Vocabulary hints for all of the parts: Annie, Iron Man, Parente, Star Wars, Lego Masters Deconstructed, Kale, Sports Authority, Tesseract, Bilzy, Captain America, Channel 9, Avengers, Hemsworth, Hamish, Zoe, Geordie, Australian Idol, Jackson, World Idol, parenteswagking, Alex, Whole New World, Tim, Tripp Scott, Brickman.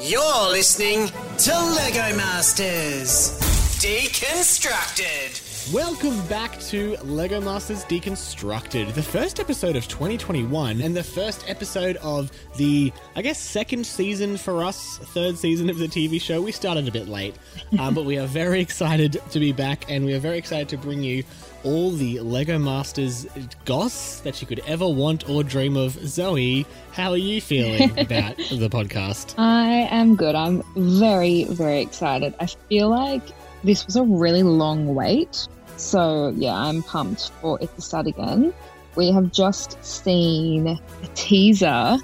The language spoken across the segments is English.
You're listening to Lego Masters Deconstructed. Welcome back to Lego Masters Deconstructed, the first episode of 2021 and the first episode of the, I guess, second season for us, third season of the TV show. We started a bit late, but we are very excited to be back, and we are very excited to bring you all the Lego Masters goss that you could ever want or dream of. Zoe, how are you feeling about the podcast? I am good. I'm very, very excited. I feel like this was a really long wait. So, yeah, I'm pumped for it to start again. We have just seen a teaser.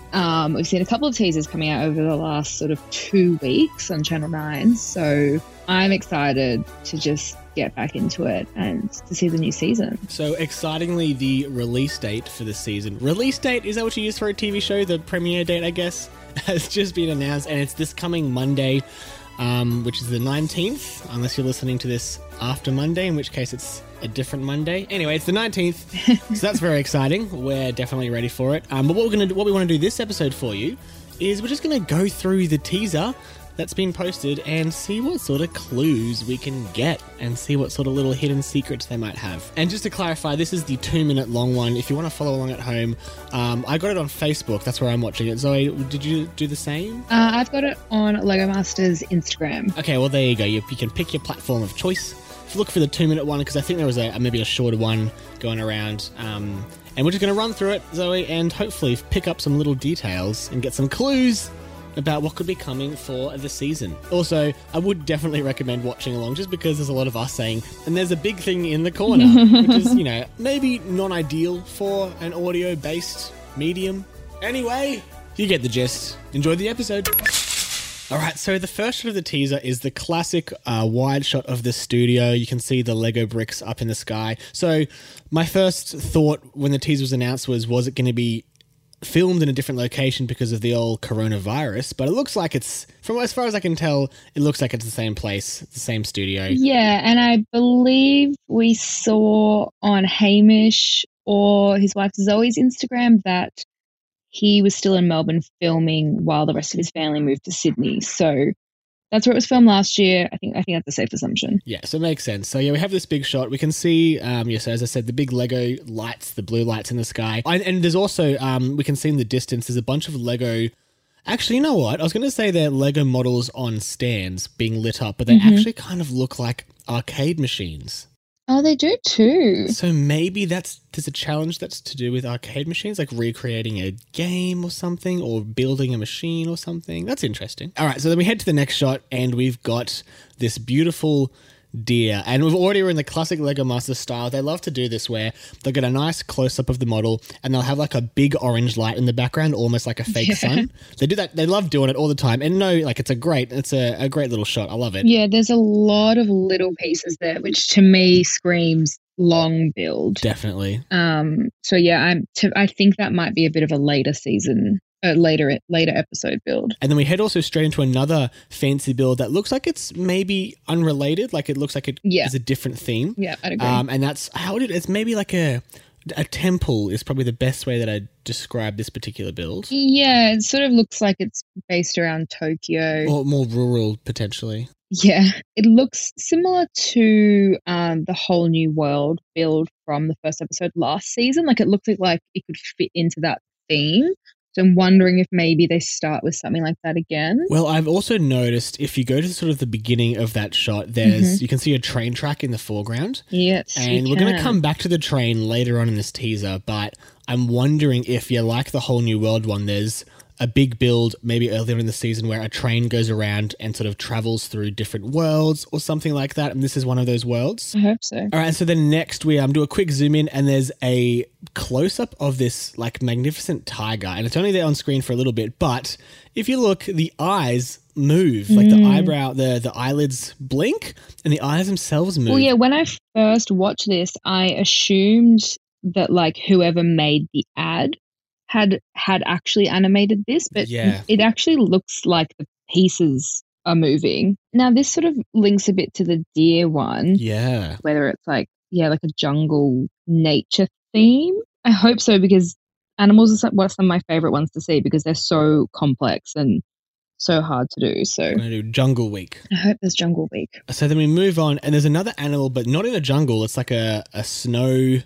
We've seen a couple of teasers coming out over the last sort of 2 weeks on Channel 9. So I'm excited to just get back into it and to see the new season. So excitingly, the release date for the season. Release date, is that what you use for a TV show? The premiere date, I guess, has just been announced, and it's this coming Monday, which is the 19th, unless you're listening to this after Monday, in which case it's a different Monday. Anyway, it's the 19th, so that's very exciting. We're definitely ready for it. But what we want to do this episode for you is we're just going to go through the teaser that's been posted and see what sort of clues we can get and see what sort of little hidden secrets they might have. And just to clarify, this is the 2-minute long one. If you want to follow along at home, I got it on Facebook. That's where I'm watching it. Zoe, did you do the same? I've got it on Lego Masters Instagram. Okay, well, there you go. You can pick your platform of choice. Look for the 2-minute one, because I think there was maybe a shorter one going around. And we're just going to run through it, Zoe, and hopefully pick up some little details and get some clues about what could be coming for the season. Also, I would definitely recommend watching along, just because there's a lot of us saying, and there's a big thing in the corner, which is, you know, maybe not ideal for an audio-based medium. Anyway, you get the gist. Enjoy the episode. All right, so the first shot of the teaser is the classic wide shot of the studio. You can see the Lego bricks up in the sky. So my first thought when the teaser was announced was it going to be filmed in a different location because of the old coronavirus, but it looks like it's, from as far as I can tell, it looks like it's the same place, the same studio. Yeah, and I believe we saw on Hamish or his wife Zoe's Instagram that he was still in Melbourne filming while the rest of his family moved to Sydney. So that's where it was filmed last year. I think that's a safe assumption. Yeah, so it makes sense. So, yeah, we have this big shot. We can see, so as I said, the big Lego lights, the blue lights in the sky. And there's also, we can see in the distance, there's a bunch of Lego. Actually, you know what? I was going to say they're Lego models on stands being lit up, but they actually kind of look like arcade machines. Oh, they do too. So maybe there's a challenge that's to do with arcade machines, like recreating a game or something, or building a machine or something. That's interesting. All right, so then we head to the next shot, and we've got this beautiful deer. And we've already were in the classic Lego Master style. They love to do this where they'll get a nice close-up of the model, and they'll have like a big orange light in the background, almost like a fake sun. They do that. They love doing it all the time. And no, like it's a great little shot. I love it. Yeah, there's a lot of little pieces there, which to me screams long build. Definitely. So yeah, I think that might be a bit of a later season. Later episode build. And then we head also straight into another fancy build that looks like it's maybe unrelated. Like it looks like it is a different theme. Yeah, I'd agree. And that's it's maybe like a temple is probably the best way that I describe this particular build. Yeah, it sort of looks like it's based around Tokyo. Or more rural potentially. Yeah, it looks similar to the Whole New World build from the first episode last season. Like it looked like it could fit into that theme. So I'm wondering if maybe they start with something like that again. Well, I've also noticed if you go to sort of the beginning of that shot, there's you can see a train track in the foreground. Yes, and we're going to come back to the train later on in this teaser, but I'm wondering if like the Whole New World one, there's a big build maybe earlier in the season where a train goes around and sort of travels through different worlds or something like that, and this is one of those worlds. I hope so. All right, so then next we do a quick zoom in, and there's a close-up of this like magnificent tiger, and it's only there on screen for a little bit, but if you look, the eyes move, like the eyebrow, the eyelids blink and the eyes themselves move. Well, yeah, when I first watched this, I assumed that like whoever made the ad had actually animated this, but it actually looks like the pieces are moving. Now, this sort of links a bit to the deer one. Yeah. Whether it's like a jungle nature theme. I hope so, because animals are one of my favorite ones to see because they're so complex and so hard to do. So I'm going to do Jungle Week. I hope there's Jungle Week. So then we move on, and there's another animal, but not in a jungle. It's like a snow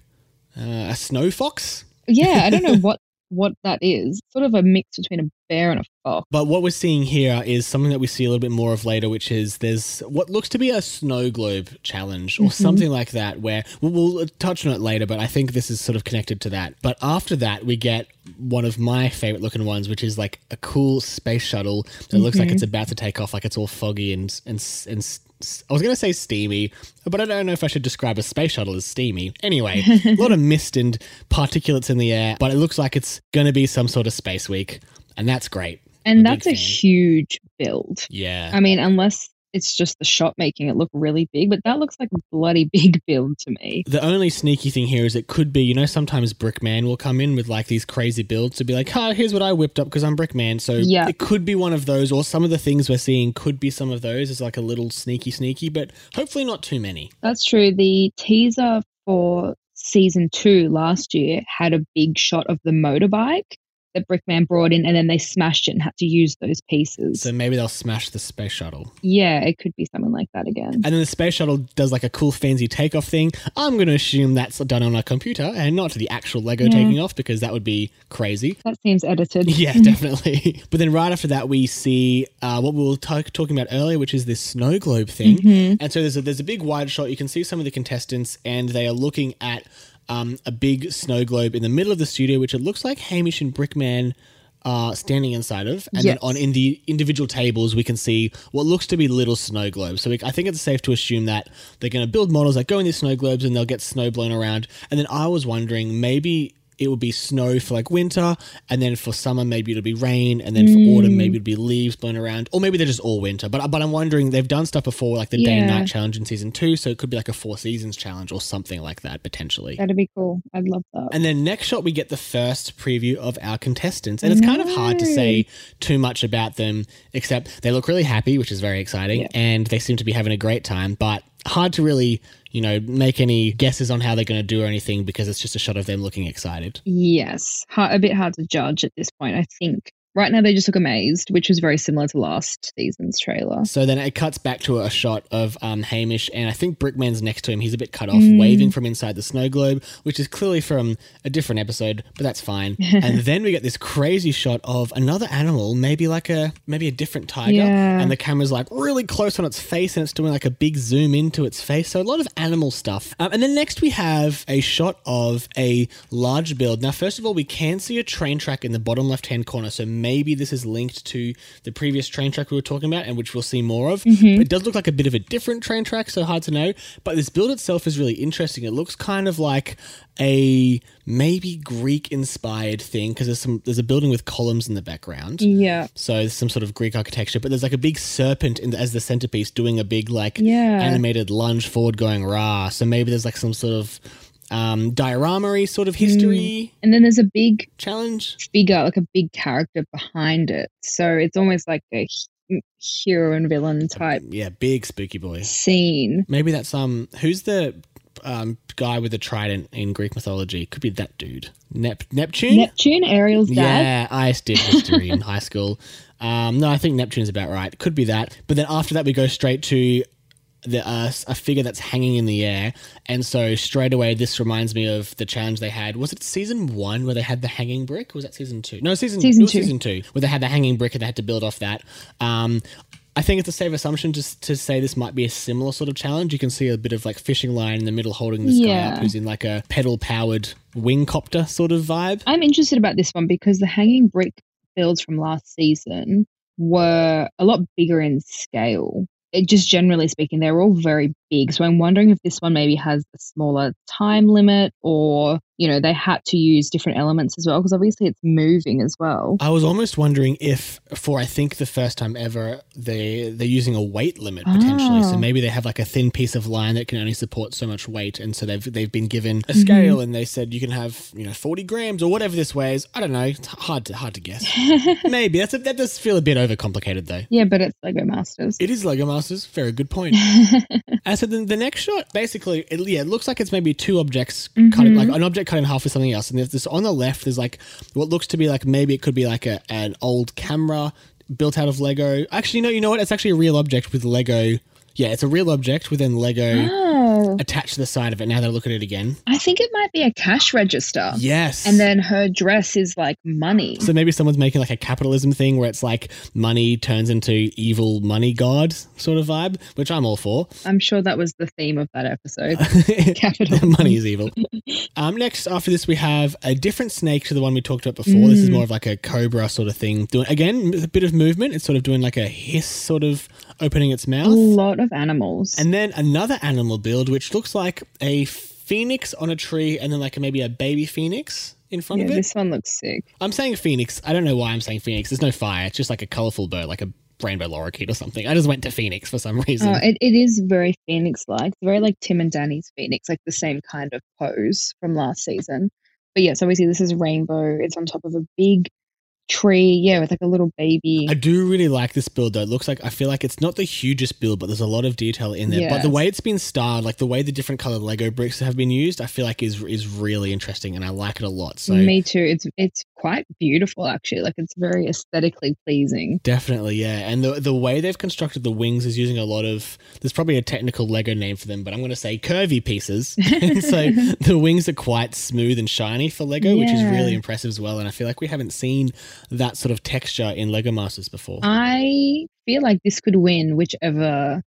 fox. Yeah, I don't know what that is. Sort of a mix between a bear and a fox. But what we're seeing here is something that we see a little bit more of later, which is there's what looks to be a snow globe challenge or something like that, where we'll touch on it later, but I think this is sort of connected to that. But after that, we get one of my favorite looking ones, which is like a cool space shuttle that looks like it's about to take off, like it's all foggy and I was going to say steamy, but I don't know if I should describe a space shuttle as steamy. Anyway, a lot of mist and particulates in the air, but it looks like it's going to be some sort of space week, and that's great. And that's a huge build. Yeah. I mean, unless it's just the shot making it look really big, but that looks like a bloody big build to me. The only sneaky thing here is it could be, you know, sometimes Brickman will come in with like these crazy builds to be like, oh, here's what I whipped up because I'm Brickman. So yeah, it could be one of those, or some of the things we're seeing could be some of those. It's like a little sneaky, but hopefully not too many. That's true. The teaser for season 2 last year had a big shot of the motorbike that Brickman brought in, and then they smashed it and had to use those pieces. So maybe they'll smash the space shuttle. Yeah, it could be something like that again. And then the space shuttle does like a cool fancy takeoff thing. I'm going to assume that's done on a computer and not the actual Lego taking off, because that would be crazy. That seems edited. Yeah, definitely. But then right after that, we see what we were talking about earlier, which is this snow globe thing. And so there's a big wide shot. You can see some of the contestants, and they are looking at a big snow globe in the middle of the studio, which it looks like Hamish and Brickman are standing inside of. And then in the individual tables, we can see what looks to be little snow globes. So I think it's safe to assume that they're going to build models that go in these snow globes, and they'll get snow blown around. And then I was wondering, maybe it would be snow for like winter, and then for summer maybe it'll be rain, and then for autumn maybe it'd be leaves blown around, or maybe they're just all winter. But I'm wondering, they've done stuff before, like the day and night challenge in season 2, so it could be like a 4 seasons challenge or something like that potentially. That'd be cool. I'd love that. And then next shot we get the first preview of our contestants, and it's kind of hard to say too much about them, except they look really happy, which is very exciting, and they seem to be having a great time, but hard to really, you know, make any guesses on how they're going to do or anything, because it's just a shot of them looking excited. Yes. A bit hard to judge at this point, I think. Right now they just look amazed, which was very similar to last season's trailer. So then it cuts back to a shot of Hamish, and I think Brickman's next to him. He's a bit cut off, waving from inside the snow globe, which is clearly from a different episode, but that's fine. And then we get this crazy shot of another animal, maybe a different tiger, and the camera's like really close on its face, and it's doing like a big zoom into its face. So a lot of animal stuff. And then next we have a shot of a large build. Now, first of all, we can see a train track in the bottom left-hand corner, so maybe this is linked to the previous train track we were talking about, and which we'll see more of. It does look like a bit of a different train track, so hard to know. But this build itself is really interesting. It looks kind of like a maybe Greek-inspired thing, because there's a building with columns in the background. Yeah. So there's some sort of Greek architecture, but there's like a big serpent as the centerpiece, doing a big animated lunge forward going rah. So maybe there's like some sort of diorama-y sort of history. And then there's a big challenge figure, like a big character behind it. So it's almost like a hero and villain type. Yeah, big spooky boy scene. Maybe that's who's the guy with the trident in Greek mythology? Could be that dude. Neptune, Ariel's dad. Yeah, I did history in high school. No, I think Neptune's about right. Could be that. But then after that, we go straight to a figure that's hanging in the air, and so straight away this reminds me of the challenge they had. Was it season 1 where they had the hanging brick, or was that season 2? No, season 2, where they had the hanging brick and they had to build off that. I think it's a safe assumption to say this might be a similar sort of challenge. You can see a bit of like fishing line in the middle holding this guy up, who's in like a pedal-powered wing copter sort of vibe. I'm interested about this one because the hanging brick builds from last season were a lot bigger in scale. It just generally speaking, they're all very big. So I'm wondering if this one maybe has a smaller time limit, or, you know, they had to use different elements as well, because obviously it's moving as well. I was almost wondering if I think the first time ever, they're using a weight limit potentially. So maybe they have like a thin piece of line that can only support so much weight. And so they've been given a scale and they said you can have, you know, 40 grams or whatever this weighs. I don't know. It's hard to guess. Maybe. That does feel a bit overcomplicated though. Yeah, but it's Lego Masters. It is Lego Masters. Very good point. And so then the next shot, basically, it looks like it's maybe two objects cut, like an object cut in half with something else. And there's this on the left, there's like what looks to be like maybe it could be like an old camera built out of Lego. Actually, no, you know what? It's actually a real object with Lego. Yeah, it's a real object within Lego attached to the side of it. Now that I look at it again, I think it might be a cash register. Yes. And then her dress is like money. So maybe someone's making like a capitalism thing where it's like money turns into evil money god sort of vibe, which I'm all for. I'm sure that was the theme of that episode. Capitalism. Money is evil. Next, after this, we have a different snake to the one we talked about before. This is more of like a cobra sort of thing. Doing, again, a bit of movement. It's sort of doing like a hiss sort of opening its mouth. A lot of animals. And then another animal build, which looks like a phoenix on a tree and then like maybe a baby phoenix in front of it. Yeah, this one looks sick. I'm saying phoenix. I don't know why I'm saying phoenix. There's no fire. It's just like a colourful bird, like a rainbow lorikeet or something. I just went to phoenix for some reason. Oh, it is very phoenix-like. Very like Tim and Danny's phoenix, like the same kind of pose from last season. But yeah, so obviously this is rainbow. It's on top of a big tree, yeah, with like a little baby. I do really like this build though. It looks like, I feel like it's not the hugest build, but there's a lot of detail in there. Yeah. But the way it's been styled, like the way the different colored Lego bricks have been used, I feel like is really interesting and I like it a lot. So me too. It's quite beautiful actually. Like it's very aesthetically pleasing. Definitely, yeah. And the way they've constructed the wings is using a lot of, there's probably a technical Lego name for them, but I'm going to say curvy pieces. So the wings are quite smooth and shiny for Lego, which is really impressive as well. And I feel like we haven't seen that sort of texture in Lego Masters before. I feel like this could win whichever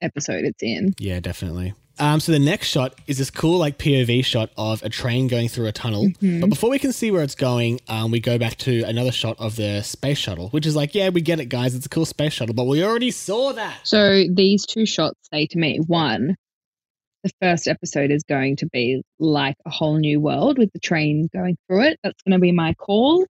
episode it's in. Yeah, definitely. So the next shot is this cool like POV shot of a train going through a tunnel. But before we can see where it's going, we go back to another shot of the space shuttle, which is like, yeah, we get it, guys. It's a cool space shuttle, but we already saw that. So these two shots say to me, one, the first episode is going to be like A Whole New World with the train going through it. That's going to be my call.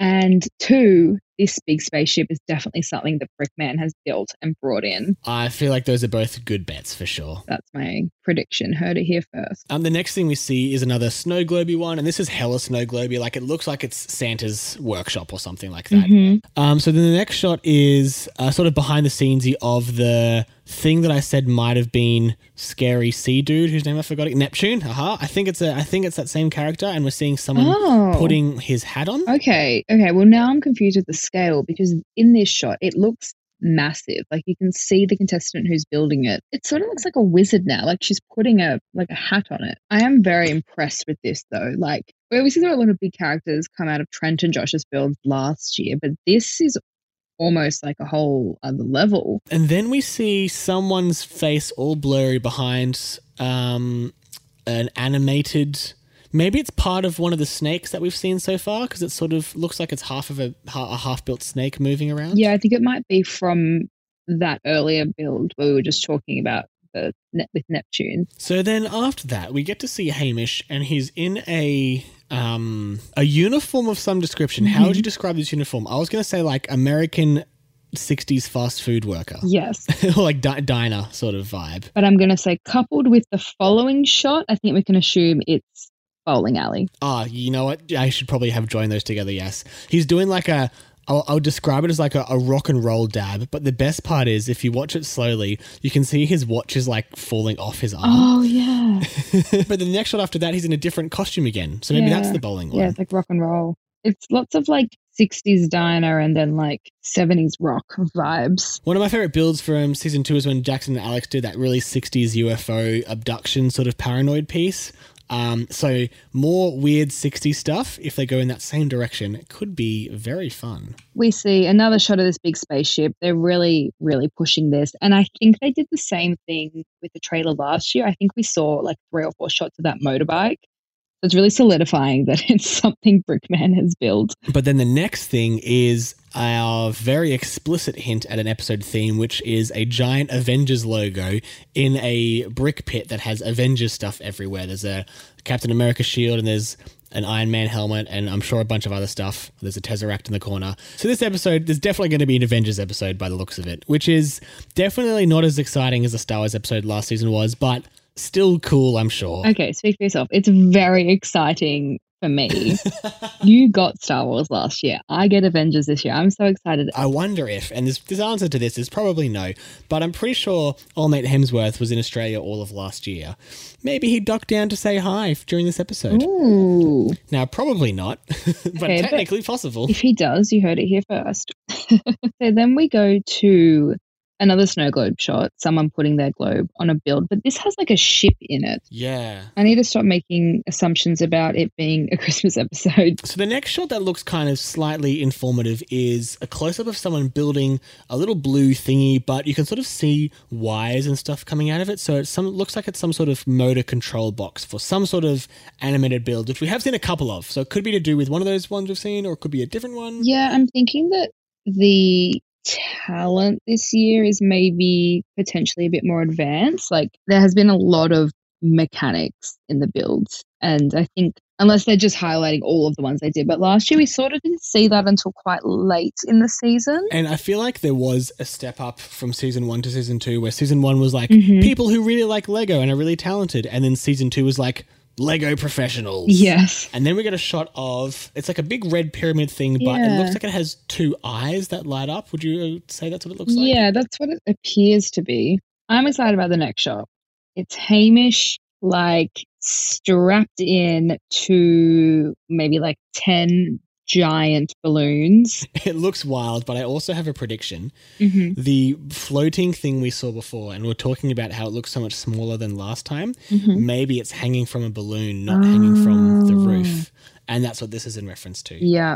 And two, this big spaceship is definitely something that Brickman has built and brought in. I feel like those are both good bets for sure. That's my prediction. Heard it here first. The next thing we see is another snow globey one, and this is hella snow globey. Like it looks like it's Santa's workshop or something like that. So then the next shot is sort of behind the scenesy of the thing that I said might have been scary sea dude whose name I forgot. Neptune. Haha. I think it's that same character, and we're seeing someone putting his hat on. Okay. Well, now I'm confused with the scale because in this shot it looks massive. Like you can see the contestant who's building it. It sort of looks like a wizard now. Like she's putting a hat on it. I am very impressed with this though. Like we obviously saw a lot of big characters come out of Trent and Josh's builds last year, but this is almost like a whole other level. And then we see someone's face all blurry behind an animated, maybe it's part of one of the snakes that we've seen so far because it sort of looks like it's half of a half-built snake moving around. Yeah, I think it might be from that earlier build where we were just talking about with Neptune. So then after that, we get to see Hamish and he's in a uniform of some description. How would you describe this uniform? I was going to say like American 60s fast food worker. Yes. Or like diner sort of vibe. But I'm going to say coupled with the following shot, I think we can assume it's bowling alley. You know what? I should probably have joined those together, yes. He's doing like I'll describe it as like a rock and roll dab, but the best part is if you watch it slowly, you can see his watch is like falling off his arm. Oh, yeah. But the next shot after that, he's in a different costume again. So maybe that's the bowling one. Yeah, it's like rock and roll. It's lots of like 60s diner and then like 70s rock vibes. One of my favorite builds from season 2 is when Jackson and Alex did that really 60s UFO abduction sort of paranoid piece. So more weird 60s stuff, if they go in that same direction, it could be very fun. We see another shot of this big spaceship. They're really, really pushing this. And I think they did the same thing with the trailer last year. I think we saw like 3 or 4 shots of that motorbike. It's really solidifying that it's something Brickman has built. But then the next thing is our very explicit hint at an episode theme, which is a giant Avengers logo in a brick pit that has Avengers stuff everywhere. There's a Captain America shield and there's an Iron Man helmet and I'm sure a bunch of other stuff. There's a Tesseract in the corner. So this episode, there's definitely going to be an Avengers episode by the looks of it, which is definitely not as exciting as the Star Wars episode last season was, but still cool, I'm sure. Okay, speak for yourself. It's very exciting for me. You got Star Wars last year. I get Avengers this year. I'm so excited. I wonder if, and this answer to this is probably no, but I'm pretty sure old mate Hemsworth was in Australia all of last year. Maybe he ducked down to say hi during this episode. Ooh. Now, probably not, but okay, technically but possible. If he does, you heard it here first. So then we go to another snow globe shot, someone putting their globe on a build, but this has like a ship in it. Yeah. I need to stop making assumptions about it being a Christmas episode. So the next shot that looks kind of slightly informative is a close-up of someone building a little blue thingy, but you can sort of see wires and stuff coming out of it. So it looks like it's some sort of motor control box for some sort of animated build, which we have seen a couple of. So it could be to do with one of those ones we've seen, or it could be a different one. Yeah, I'm thinking that the talent this year is maybe potentially a bit more advanced. Like, there has been a lot of mechanics in the builds, and I think unless they're just highlighting all of the ones they did, but last year we sort of didn't see that until quite late in the season. And I feel like there was a step up from season 1 to season 2, where season 1 was like people who really like Lego and are really talented, and then season 2 was like Lego professionals. Yes. And then we get a shot of, it's like a big red pyramid thing, but it looks like it has two eyes that light up. Would you say that's what it looks like? Yeah, that's what it appears to be. I'm excited about the next shot. It's Hamish, like, strapped in to maybe like 10 giant balloons. It looks wild, but I also have a prediction. The floating thing we saw before, and we're talking about how it looks so much smaller than last time, maybe it's hanging from a balloon, not hanging from the roof, and that's what this is in reference to. Yeah,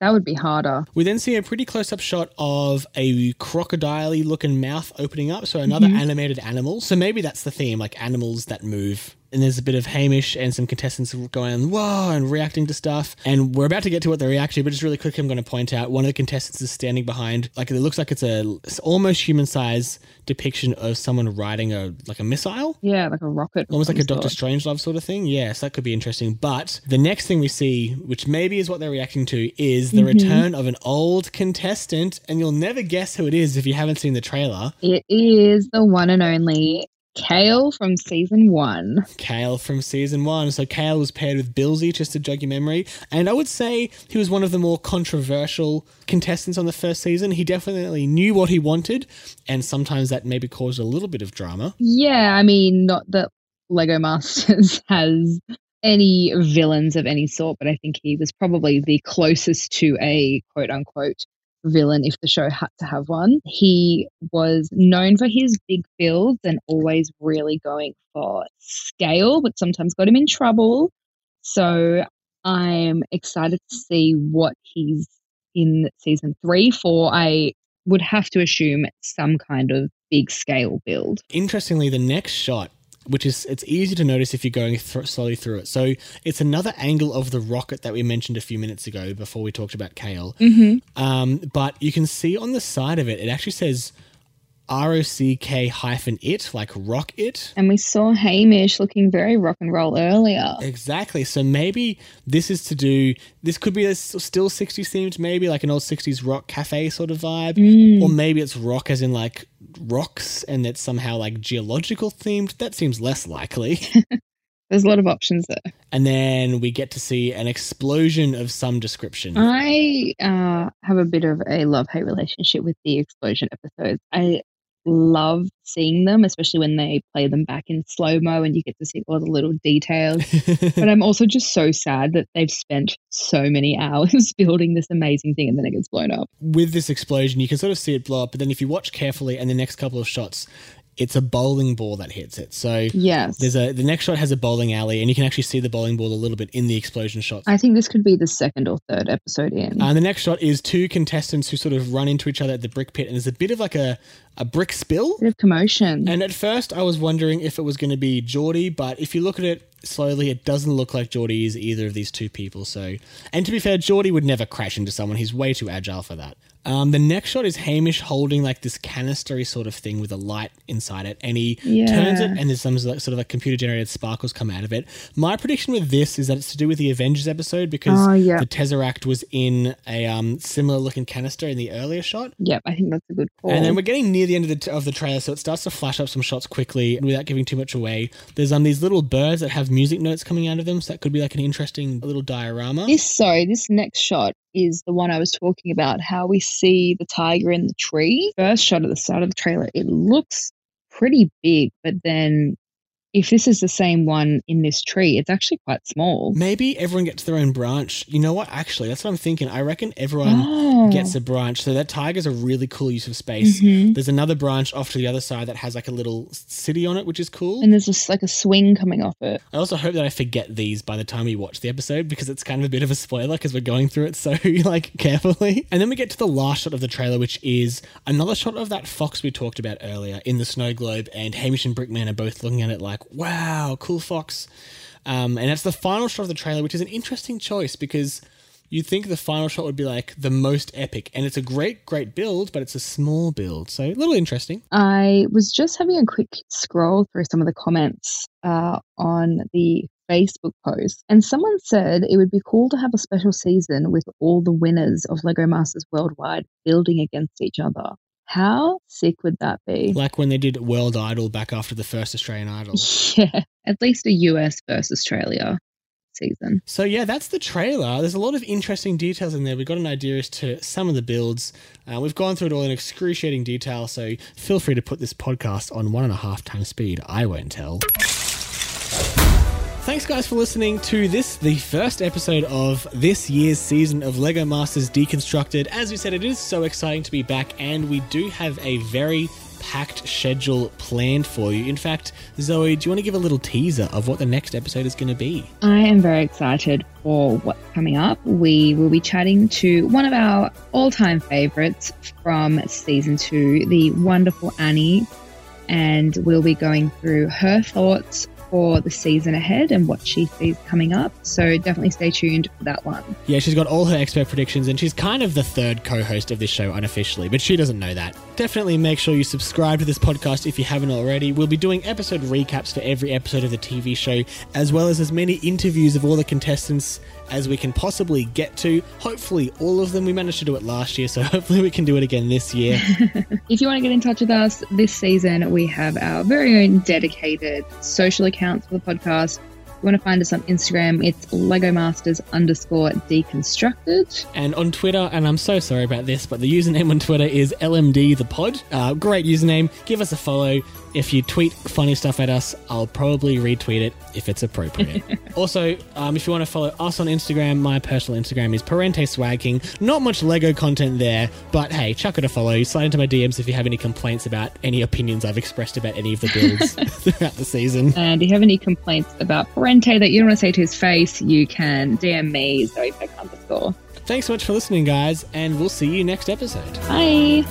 that would be harder. We then see a pretty close-up shot of a crocodile-y looking mouth opening up, so another animated animal. So maybe that's the theme, like animals that move. And there's a bit of Hamish and some contestants going, whoa, and reacting to stuff. And we're about to get to what they're reacting to, but just really quickly, I'm going to point out one of the contestants is standing behind, like, it looks like it's almost human-size depiction of someone riding a missile. Yeah, like a rocket. Almost like a Doctor Strangelove sort of thing. Yeah, so that could be interesting. But the next thing we see, which maybe is what they're reacting to, is the return of an old contestant. And you'll never guess who it is if you haven't seen the trailer. It is the one and only Kale from season 1. So Kale was paired with Bilzy, just to jog your memory. And I would say he was one of the more controversial contestants on the first season. He definitely knew what he wanted, and sometimes that maybe caused a little bit of drama. Yeah, I mean, not that Lego Masters has any villains of any sort, but I think he was probably the closest to a quote-unquote villain if the show had to have one. He was known for his big builds and always really going for scale, but sometimes got him in trouble. So I'm excited to see what he's in season 3, 4. I would have to assume some kind of big scale build. Interestingly, the next shot, which is, it's easy to notice if you're going slowly through it. So it's another angle of the rocket that we mentioned a few minutes ago before we talked about Kale. But you can see on the side of it, it actually says ROCK-IT, like rock it. And we saw Hamish looking very rock and roll earlier. Exactly. So maybe this is to do, this could be a still 60s themed, maybe like an old 60s rock cafe sort of vibe. Or maybe it's rock as in like rocks, and it's somehow like geological themed. That seems less likely. There's a lot of options there. And then we get to see an explosion of some description. I have a bit of a love-hate relationship with the explosion episodes. I love seeing them, especially when they play them back in slow-mo and you get to see all the little details. But I'm also just so sad that they've spent so many hours building this amazing thing and then it gets blown up. With this explosion, you can sort of see it blow up, but then if you watch carefully and the next couple of shots, it's a bowling ball that hits it. So yes, the next shot has a bowling alley, and you can actually see the bowling ball a little bit in the explosion shots. I think this could be the second or third episode in. And the next shot is two contestants who sort of run into each other at the brick pit, and there's a bit of like a brick spill. A bit of commotion. And at first I was wondering if it was going to be Geordie, but if you look at it slowly, it doesn't look like Geordie is either of these two people. So, and to be fair, Geordie would never crash into someone. He's way too agile for that. The next shot is Hamish holding like this canister-y sort of thing with a light inside it, and he turns it and there's some sort of like computer-generated sparkles come out of it. My prediction with this is that it's to do with the Avengers episode because the Tesseract was in a similar-looking canister in the earlier shot. Yep, I think that's a good call. And then we're getting near the end of the trailer, so it starts to flash up some shots quickly without giving too much away. There's these little birds that have music notes coming out of them, so that could be like an interesting little diorama. This next shot is the one I was talking about, how we see the tiger in the tree. First shot at the start of the trailer, it looks pretty big, but then if this is the same one in this tree, it's actually quite small. Maybe everyone gets their own branch. You know what? Actually, that's what I'm thinking. I reckon everyone gets a branch. So that tiger's a really cool use of space. Mm-hmm. There's another branch off to the other side that has like a little city on it, which is cool. And there's just like a swing coming off it. I also hope that I forget these by the time we watch the episode because it's kind of a bit of a spoiler because we're going through it so like carefully. And then we get to the last shot of the trailer, which is another shot of that fox we talked about earlier in the snow globe, and Hamish and Brickman are both looking at it like, wow, cool fox. And that's the final shot of the trailer, which is an interesting choice because you'd think the final shot would be like the most epic. And it's a great, great build, but it's a small build. So a little interesting. I was just having a quick scroll through some of the comments on the Facebook post, and someone said it would be cool to have a special season with all the winners of Lego Masters Worldwide building against each other. How sick would that be? Like when they did World Idol back after the first Australian Idol. Yeah, at least a US versus Australia season. So, yeah, that's the trailer. There's a lot of interesting details in there. We got an idea as to some of the builds. We've gone through it all in excruciating detail, so feel free to put this podcast on 1.5 times speed. I won't tell. Thanks, guys, for listening to this, the first episode of this year's season of Lego Masters Deconstructed. As we said, it is so exciting to be back, and we do have a very packed schedule planned for you. In fact, Zoe, do you want to give a little teaser of what the next episode is going to be? I am very excited for what's coming up. We will be chatting to one of our all-time favourites from Season 2, the wonderful Annie, and we'll be going through her thoughts for the season ahead and what she sees coming up. So definitely stay tuned for that one. Yeah, she's got all her expert predictions and she's kind of the third co-host of this show unofficially, but she doesn't know that. Definitely make sure you subscribe to this podcast if you haven't already. We'll be doing episode recaps for every episode of the TV show, as well as many interviews of all the contestants as we can possibly get to. Hopefully all of them. We managed to do it last year, so hopefully we can do it again this year. If you want to get in touch with us this season, we have our very own dedicated social account for the podcast. You want to find us on Instagram, it's legomasters_deconstructed. And on Twitter, and I'm so sorry about this, but the username on Twitter is lmdthepod. Great username. Give us a follow. If you tweet funny stuff at us, I'll probably retweet it if it's appropriate. Also, if you want to follow us on Instagram, my personal Instagram is parenteswagking. Not much Lego content there, but hey, chuck it a follow. Slide into my DMs if you have any complaints about any opinions I've expressed about any of the builds throughout the season. And if you have any complaints about Parente that you don't want to say to his face, you can DM me, zoepeck_. Thanks so much for listening, guys, and we'll see you next episode. Bye.